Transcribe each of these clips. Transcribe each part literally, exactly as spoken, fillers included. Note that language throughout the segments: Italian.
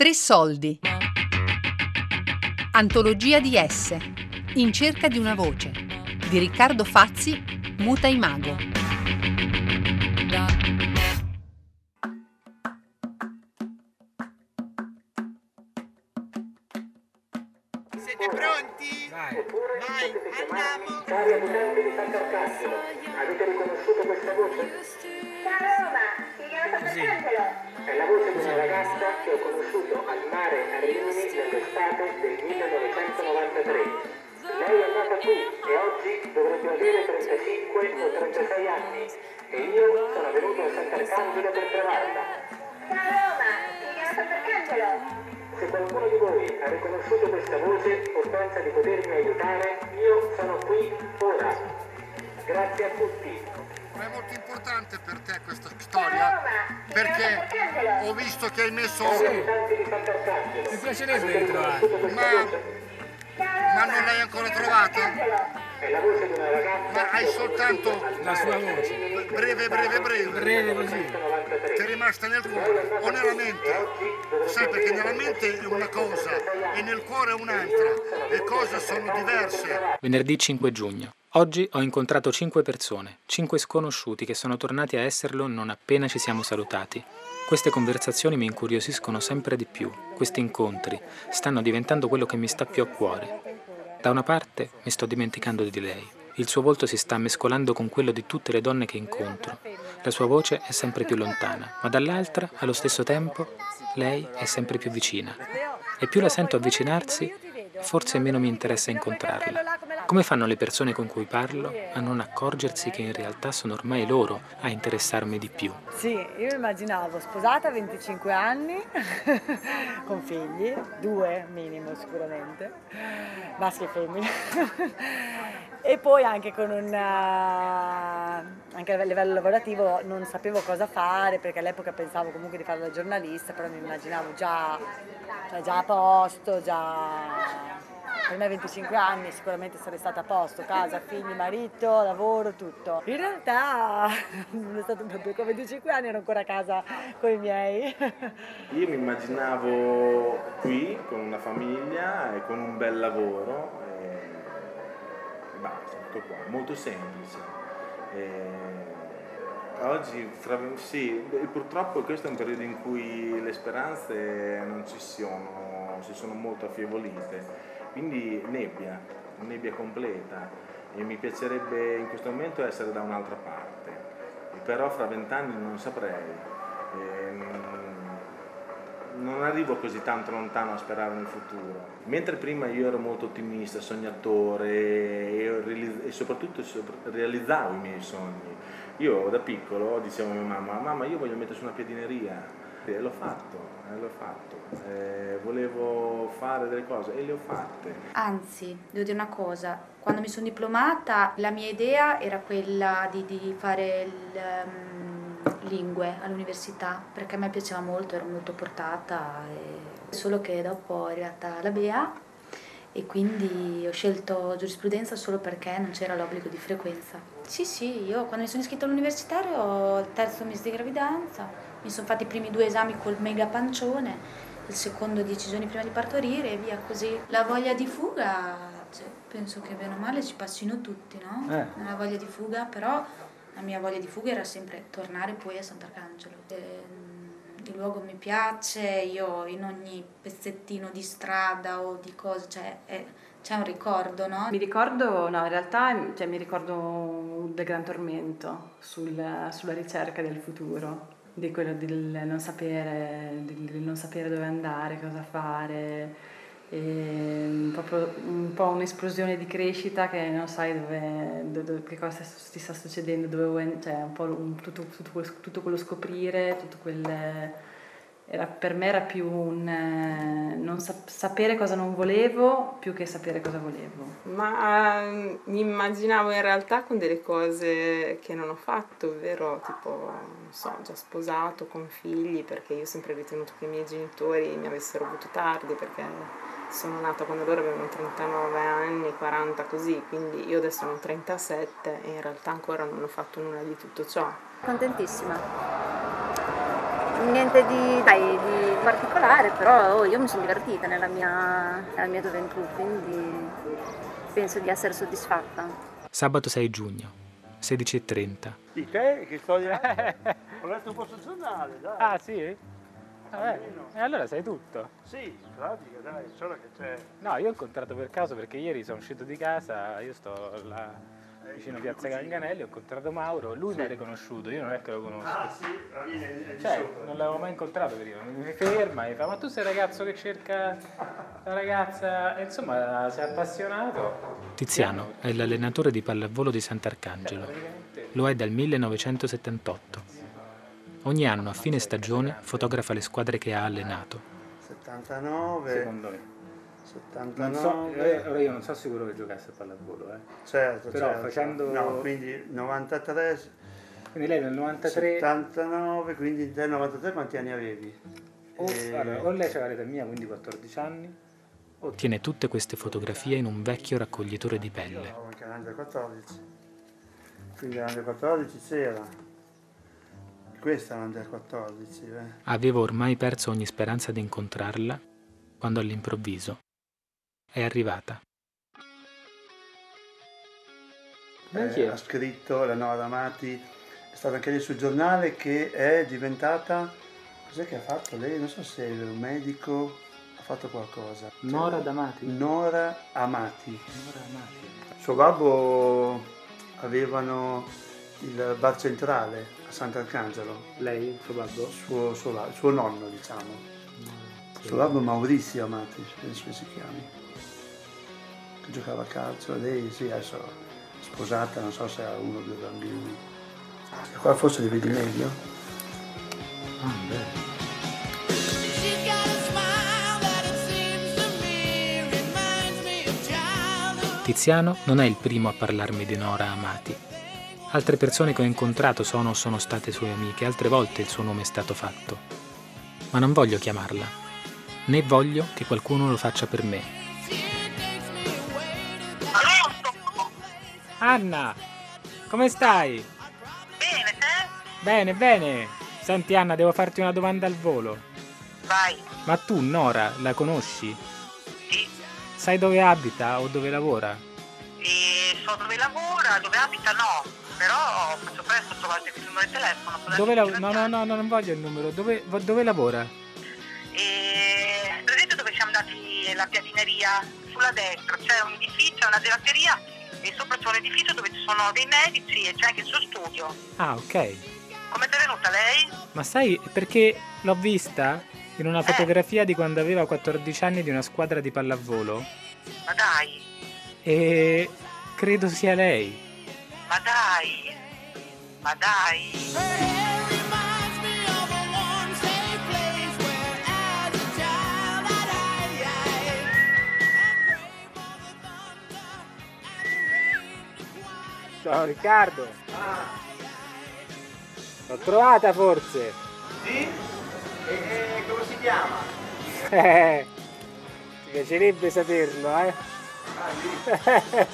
Tre soldi. Antologia di S. In cerca di una voce. Di Riccardo Fazi, Muta Imago. Siete pronti? Vai, vai, andiamo! Daria Corrias di Santarcangelo. Avete riconosciuto questa voce? Da Roma, mi chiamo Santarcangelo. È la voce di una ragazza che ho conosciuto al mare a Rimini nell'estate del millenovecentonovantatré. Lei è nata qui e oggi dovrebbe avere trentacinque o trentasei anni e io sono venuto a Santarcangelo per trovarla. Ciao Roma, mi chiamo Santarcangelo. Se qualcuno di voi ha riconosciuto questa voce o pensa di potermi aiutare, io sono qui ora. Grazie a tutti. È molto importante per te questa storia perché ho visto che hai messo mi piacerebbe ritrovare ma... ma non l'hai ancora trovata? Ma hai soltanto la sua voce breve breve breve breve così ti è rimasta nel cuore o nella mente? Sai, perché nella mente è una cosa e nel cuore è un'altra, le cose sono diverse. Venerdì cinque giugno. Oggi ho incontrato cinque persone, cinque sconosciuti che sono tornati a esserlo non appena ci siamo salutati. Queste conversazioni mi incuriosiscono sempre di più, questi incontri stanno diventando quello che mi sta più a cuore. Da una parte mi sto dimenticando di lei, il suo volto si sta mescolando con quello di tutte le donne che incontro, la sua voce è sempre più lontana, ma dall'altra, allo stesso tempo, lei è sempre più vicina. E più la sento avvicinarsi, forse meno mi interessa incontrarla. Come fanno le persone con cui parlo a non accorgersi che in realtà sono ormai loro a interessarmi di più? Sì, io mi immaginavo sposata, venticinque anni, con figli, due minimo sicuramente, maschi e femmine, e poi anche con un... anche a livello lavorativo non sapevo cosa fare, perché all'epoca pensavo comunque di fare la giornalista, però mi immaginavo già, cioè già a posto, già... Per me venticinque anni sicuramente sarei stata a posto, casa, figli, marito, lavoro, tutto. In realtà non è stato proprio come venticinque anni, ero ancora a casa con i miei. Io mi immaginavo qui con una famiglia e con un bel lavoro e basta, tutto qua, molto semplice. E... Oggi, tra... sì, purtroppo questo è un periodo in cui le speranze non ci sono, si sono molto affievolite. Quindi nebbia, nebbia completa e mi piacerebbe in questo momento essere da un'altra parte, però fra vent'anni non saprei, e non arrivo così tanto lontano a sperare nel futuro. Mentre prima io ero molto ottimista, sognatore e soprattutto realizzavo i miei sogni, io da piccolo dicevo a mia mamma, mamma io voglio metterci una piadineria. E l'ho fatto, l'ho fatto. Eh, volevo fare delle cose e le ho fatte. Anzi, devo dire una cosa, quando mi sono diplomata la mia idea era quella di, di fare il, um, lingue all'università, perché a me piaceva molto, ero molto portata, e... solo che dopo è arrivata la B E A e quindi ho scelto giurisprudenza solo perché non c'era l'obbligo di frequenza. Sì, sì, io quando mi sono iscritta all'università ero al terzo mese di gravidanza. Mi sono fatti i primi due esami col mega pancione, il secondo dieci giorni prima di partorire e via così. La voglia di fuga, cioè, penso che bene o male ci passino tutti, no? Eh. La voglia di fuga, però la mia voglia di fuga era sempre tornare poi a Santarcangelo. E, il luogo mi piace, io in ogni pezzettino di strada o di cose, cioè c'è un ricordo, no? Mi ricordo, no, in realtà cioè, mi ricordo del gran tormento sul, sulla ricerca del futuro. Di quello del non sapere, del non sapere dove andare, cosa fare, e proprio un po' un'esplosione di crescita che non sai dove, dove, che cosa ti sta succedendo, dove vuoi, cioè un po' un, tutto, tutto, tutto quello scoprire, tutto quel, era, per me era più un non sa, sapere cosa non volevo più che sapere cosa volevo. Ma uh, mi immaginavo in realtà con delle cose che non ho fatto, ovvero tipo... non so, già sposato, con figli, perché io ho sempre ritenuto che i miei genitori mi avessero avuto tardi, perché sono nata quando loro avevano trentanove anni, quaranta, così, quindi io adesso sono trentasette e in realtà ancora non ho fatto nulla di tutto ciò. Contentissima. niente di, dai, di particolare, però oh, io mi sono divertita nella mia, nella mia gioventù, quindi penso di essere soddisfatta. Sabato sei giugno, sedici e trenta. Di te? Che storia? Ho letto un po' sul giornale, dai. Ah sì? Vabbè, e allora sai tutto? Sì, pratica, dai, solo che c'è. No, io ho incontrato per caso perché ieri sono uscito di casa, io sto là vicino a Piazza Ganganelli, ho incontrato Mauro, lui sì. Mi ha riconosciuto, io non è che lo conosco. Ah sì? Cioè, sopra. Non l'avevo mai incontrato prima, mi ferma e fa, ma tu sei il ragazzo che cerca la ragazza, e insomma si è appassionato. Tiziano è l'allenatore di pallavolo di Santarcangelo, lo è dal millenovecentosettantotto. Ogni anno a fine stagione fotografa le squadre che ha allenato. settantanove. Secondo me. settantanove. So, io non sono sicuro che giocasse a pallavolo, eh. Certo, però certo. Facendo no, quindi novantatré. Quindi lei nel novantatré. settantanove, quindi nel novantatré quanti anni avevi? O, e... allora, o lei c'aveva l'età mia, quindi quattordici anni. O... Tiene tutte queste fotografie in un vecchio raccoglitore di pelle. No, anche l'anno quattordici. Quindi l'anno quattordici c'era. Questa è l'Under quattordici. Eh. Avevo ormai perso ogni speranza di incontrarla quando all'improvviso è arrivata. Eh, ha scritto la Nora Amati, è stata anche lì sul giornale, che è diventata. Cos'è che ha fatto lei? Non so se è un medico, ha fatto qualcosa. Nora Amati. Nora Amati. Nora Amati. Suo babbo avevano il bar centrale a Santarcangelo. Lei, suo babbo? Suo, suo, suo nonno, diciamo. Mm. Suo babbo Maurizio Amati, penso che si chiami. Che giocava a calcio. Lei, sì, adesso è sposata, non so se ha uno o due bambini. E qua forse li vedi meglio. Ah, beh. Tiziano non è il primo a parlarmi di Nora Amati. Altre persone che ho incontrato sono o sono state sue amiche, altre volte il suo nome è stato fatto. Ma non voglio chiamarla, né voglio che qualcuno lo faccia per me. Anna, come stai? Bene, te? Bene, bene. Senti Anna, devo farti una domanda al volo. Vai. Ma tu Nora la conosci? Sì. Sai dove abita o dove lavora? E so dove lavora, dove abita no. Però faccio presto a trovarti il numero di telefono. Dove la... No, no, no, non voglio il numero. Dove, dove lavora? E... Vedete dove siamo andati la piatineria? Sulla destra c'è un edificio, una gelateria e sopra c'è un edificio dove ci sono dei medici e c'è anche il suo studio. Ah, ok. Come è venuta lei? Ma sai, perché l'ho vista in una fotografia eh. di quando aveva quattordici anni di una squadra di pallavolo. Ma dai. E credo sia lei. Ma dai, ma dai. Ciao Riccardo. Ah. L'ho trovata forse. Sì? E, e come si chiama? Eh, mi piacerebbe saperlo, eh. Ah, sì.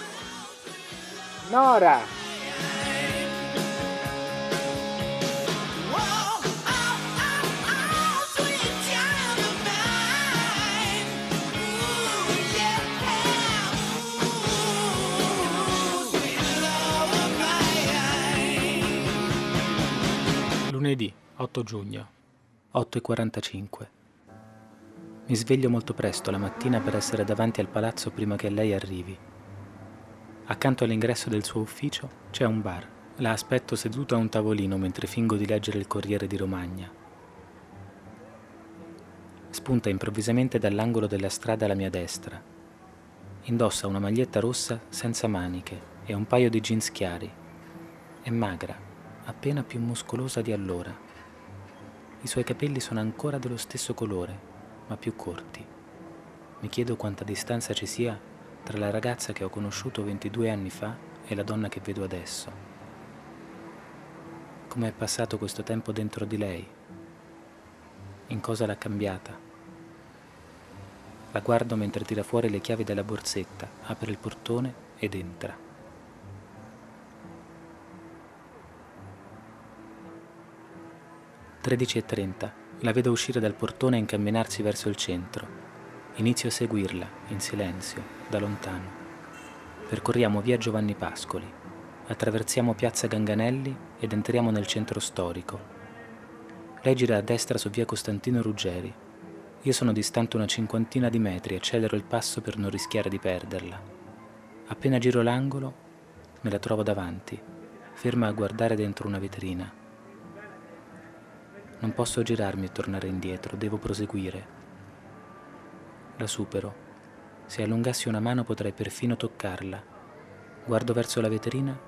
Nora. Lunedì otto giugno, otto e quarantacinque. Mi sveglio molto presto la mattina per essere davanti al palazzo prima che lei arrivi. Accanto all'ingresso del suo ufficio c'è un bar. La aspetto seduta a un tavolino mentre fingo di leggere il Corriere di Romagna. Spunta improvvisamente dall'angolo della strada alla mia destra. Indossa una maglietta rossa senza maniche e un paio di jeans chiari. È magra, appena più muscolosa di allora. I suoi capelli sono ancora dello stesso colore, ma più corti. Mi chiedo quanta distanza ci sia tra la ragazza che ho conosciuto ventidue anni fa e la donna che vedo adesso. Come è passato questo tempo dentro di lei? In cosa l'ha cambiata? La guardo mentre tira fuori le chiavi dalla borsetta, apre il portone ed entra. tredici e trenta, la vedo uscire dal portone e incamminarsi verso il centro. Inizio a seguirla, in silenzio, da lontano. Percorriamo via Giovanni Pascoli, attraversiamo Piazza Ganganelli ed entriamo nel centro storico. Lei gira a destra su via Costantino Ruggeri. Io sono distante una cinquantina di metri e accelero il passo per non rischiare di perderla. Appena giro l'angolo, me la trovo davanti, ferma a guardare dentro una vetrina. Non posso girarmi e tornare indietro, devo proseguire. La supero. Se allungassi una mano potrei perfino toccarla. Guardo verso la vetrina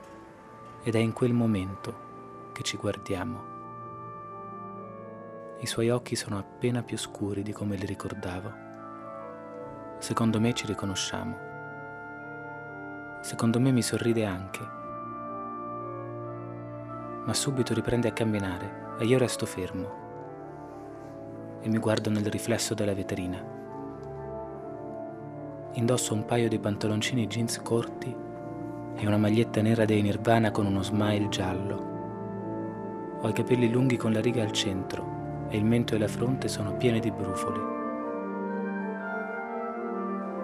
ed è in quel momento che ci guardiamo. I suoi occhi sono appena più scuri di come li ricordavo. Secondo me ci riconosciamo. Secondo me mi sorride anche. Ma subito riprende a camminare e io resto fermo. E mi guardo nel riflesso della vetrina. Indosso un paio di pantaloncini jeans corti e una maglietta nera dei Nirvana con uno smile giallo. Ho i capelli lunghi con la riga al centro e il mento e la fronte sono pieni di brufoli.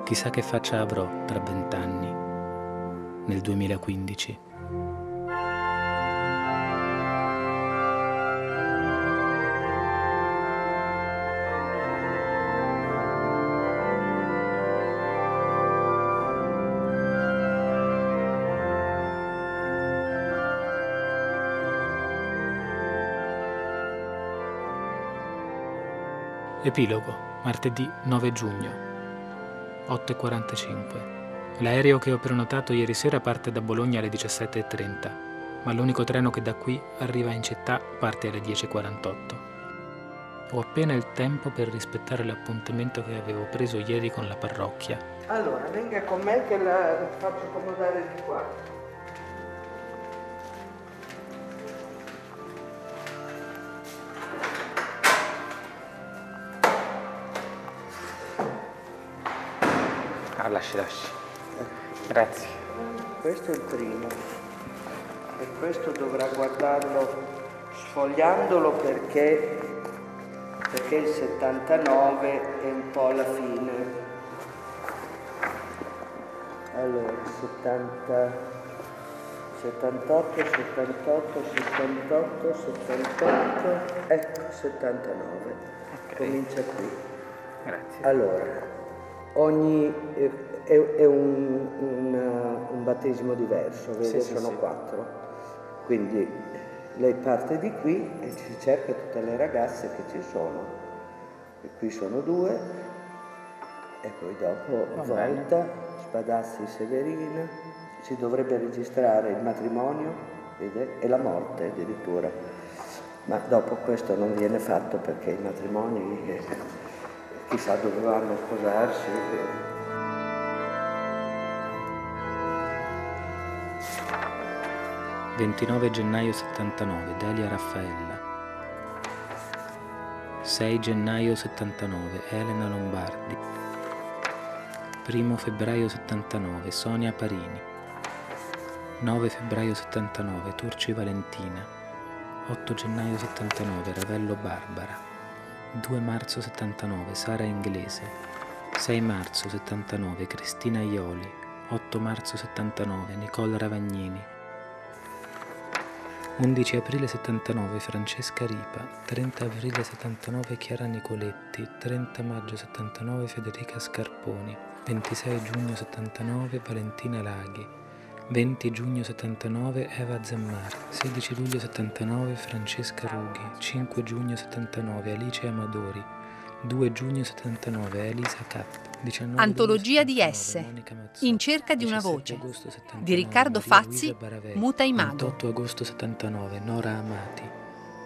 Chissà che faccia avrò tra vent'anni, nel duemilaquindici. Epilogo, martedì nove giugno, otto e quarantacinque. L'aereo che ho prenotato ieri sera parte da Bologna alle diciassette e trenta, ma l'unico treno che da qui arriva in città parte alle dieci e quarantotto. Ho appena il tempo per rispettare l'appuntamento che avevo preso ieri con la parrocchia. Allora, venga con me che la faccio accomodare di qua. Lasci, lasci. Grazie. Questo è il primo e questo dovrà guardarlo sfogliandolo perché, perché il settantanove è un po' la fine. Allora, settanta, settantotto, settantotto, settantotto, settantotto, ecco, settantanove. Okay. Comincia qui. Grazie. Allora. Ogni è, è un, un, un battesimo diverso, vede, sì, sono sì, quattro. Quindi lei parte di qui e si cerca tutte le ragazze che ci sono. E qui sono due, e poi dopo Va Volta, bene. Spadazzi Severina, si dovrebbe registrare il matrimonio, vede, e la morte addirittura. Ma dopo questo non viene fatto perché i matrimoni. È... chissà dove vanno a sposarsi. ventinove gennaio settantanove, Dalia Raffaella. sei gennaio settantanove, Elena Lombardi. Primo febbraio settantanove, Sonia Parini. nove febbraio settantanove, Turci Valentina. otto gennaio settantanove, Ravello Barbara. due marzo settantanove, Sara Inglese. Sei marzo settantanove, Cristina Ioli. Otto marzo settantanove, Nicola Ravagnini. Undici aprile settantanove, Francesca Ripa. Trenta aprile settantanove, Chiara Nicoletti. Trenta maggio settantanove, Federica Scarponi. Ventisei giugno settantanove, Valentina Laghi. Venti giugno settantanove, Eva Zammar. Sedici luglio settantanove, Francesca Rughi. Cinque giugno settantanove, Alice Amadori. Due giugno settantanove, Elisa Kapp. Antologia di S. In cerca di una voce, di Riccardo Fazi, Muta Imago. Ventotto agosto settantanove, Nora Amati.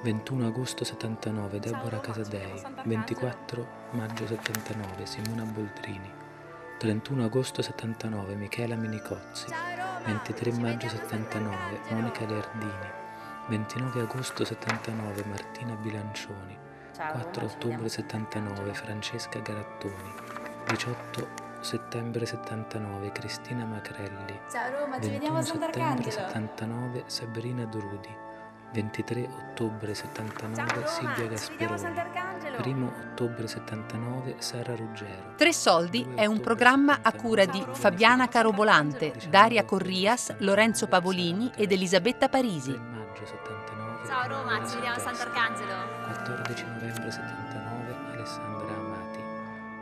Ventuno agosto settantanove, Deborah Casadei. Ventiquattro maggio settantanove, Simona Boldrini. Trentuno agosto settantanove, Michela Minicozzi. Ventitré maggio settantanove, Monica Leardini. Ventinove agosto settantanove, Martina Bilancioni. Quattro ottobre settantanove, Francesca Garattoni. Diciotto settembre settantanove, Cristina Macrelli. Ciao Roma, ci vediamo a Santarcangelo. ventuno settembre settantanove, Sabrina Drudi. ventitré ottobre settantanove Silvia Gasperoni, primo ottobre settantanove Sara Ruggero. Tre Soldi è un programma a cura di Fabiana Carobolante, Daria Corrias, Lorenzo Pavolini ed Elisabetta Parisi. Ciao Roma, ci vediamo a Santarcangelo. quattordici novembre settantanove Alessandra Amati.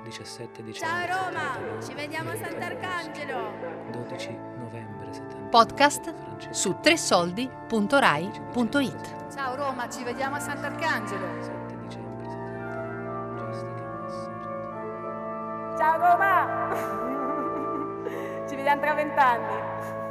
diciassette dicembre. Ciao Roma, ci vediamo a Santarcangelo. dodici novembre settantanove. Podcast su tre soldi punto rai punto it. Ciao Roma, ci vediamo a Santarcangelo. sette dicembre settantanove. Ciao Roma. Ci vediamo tra vent'anni.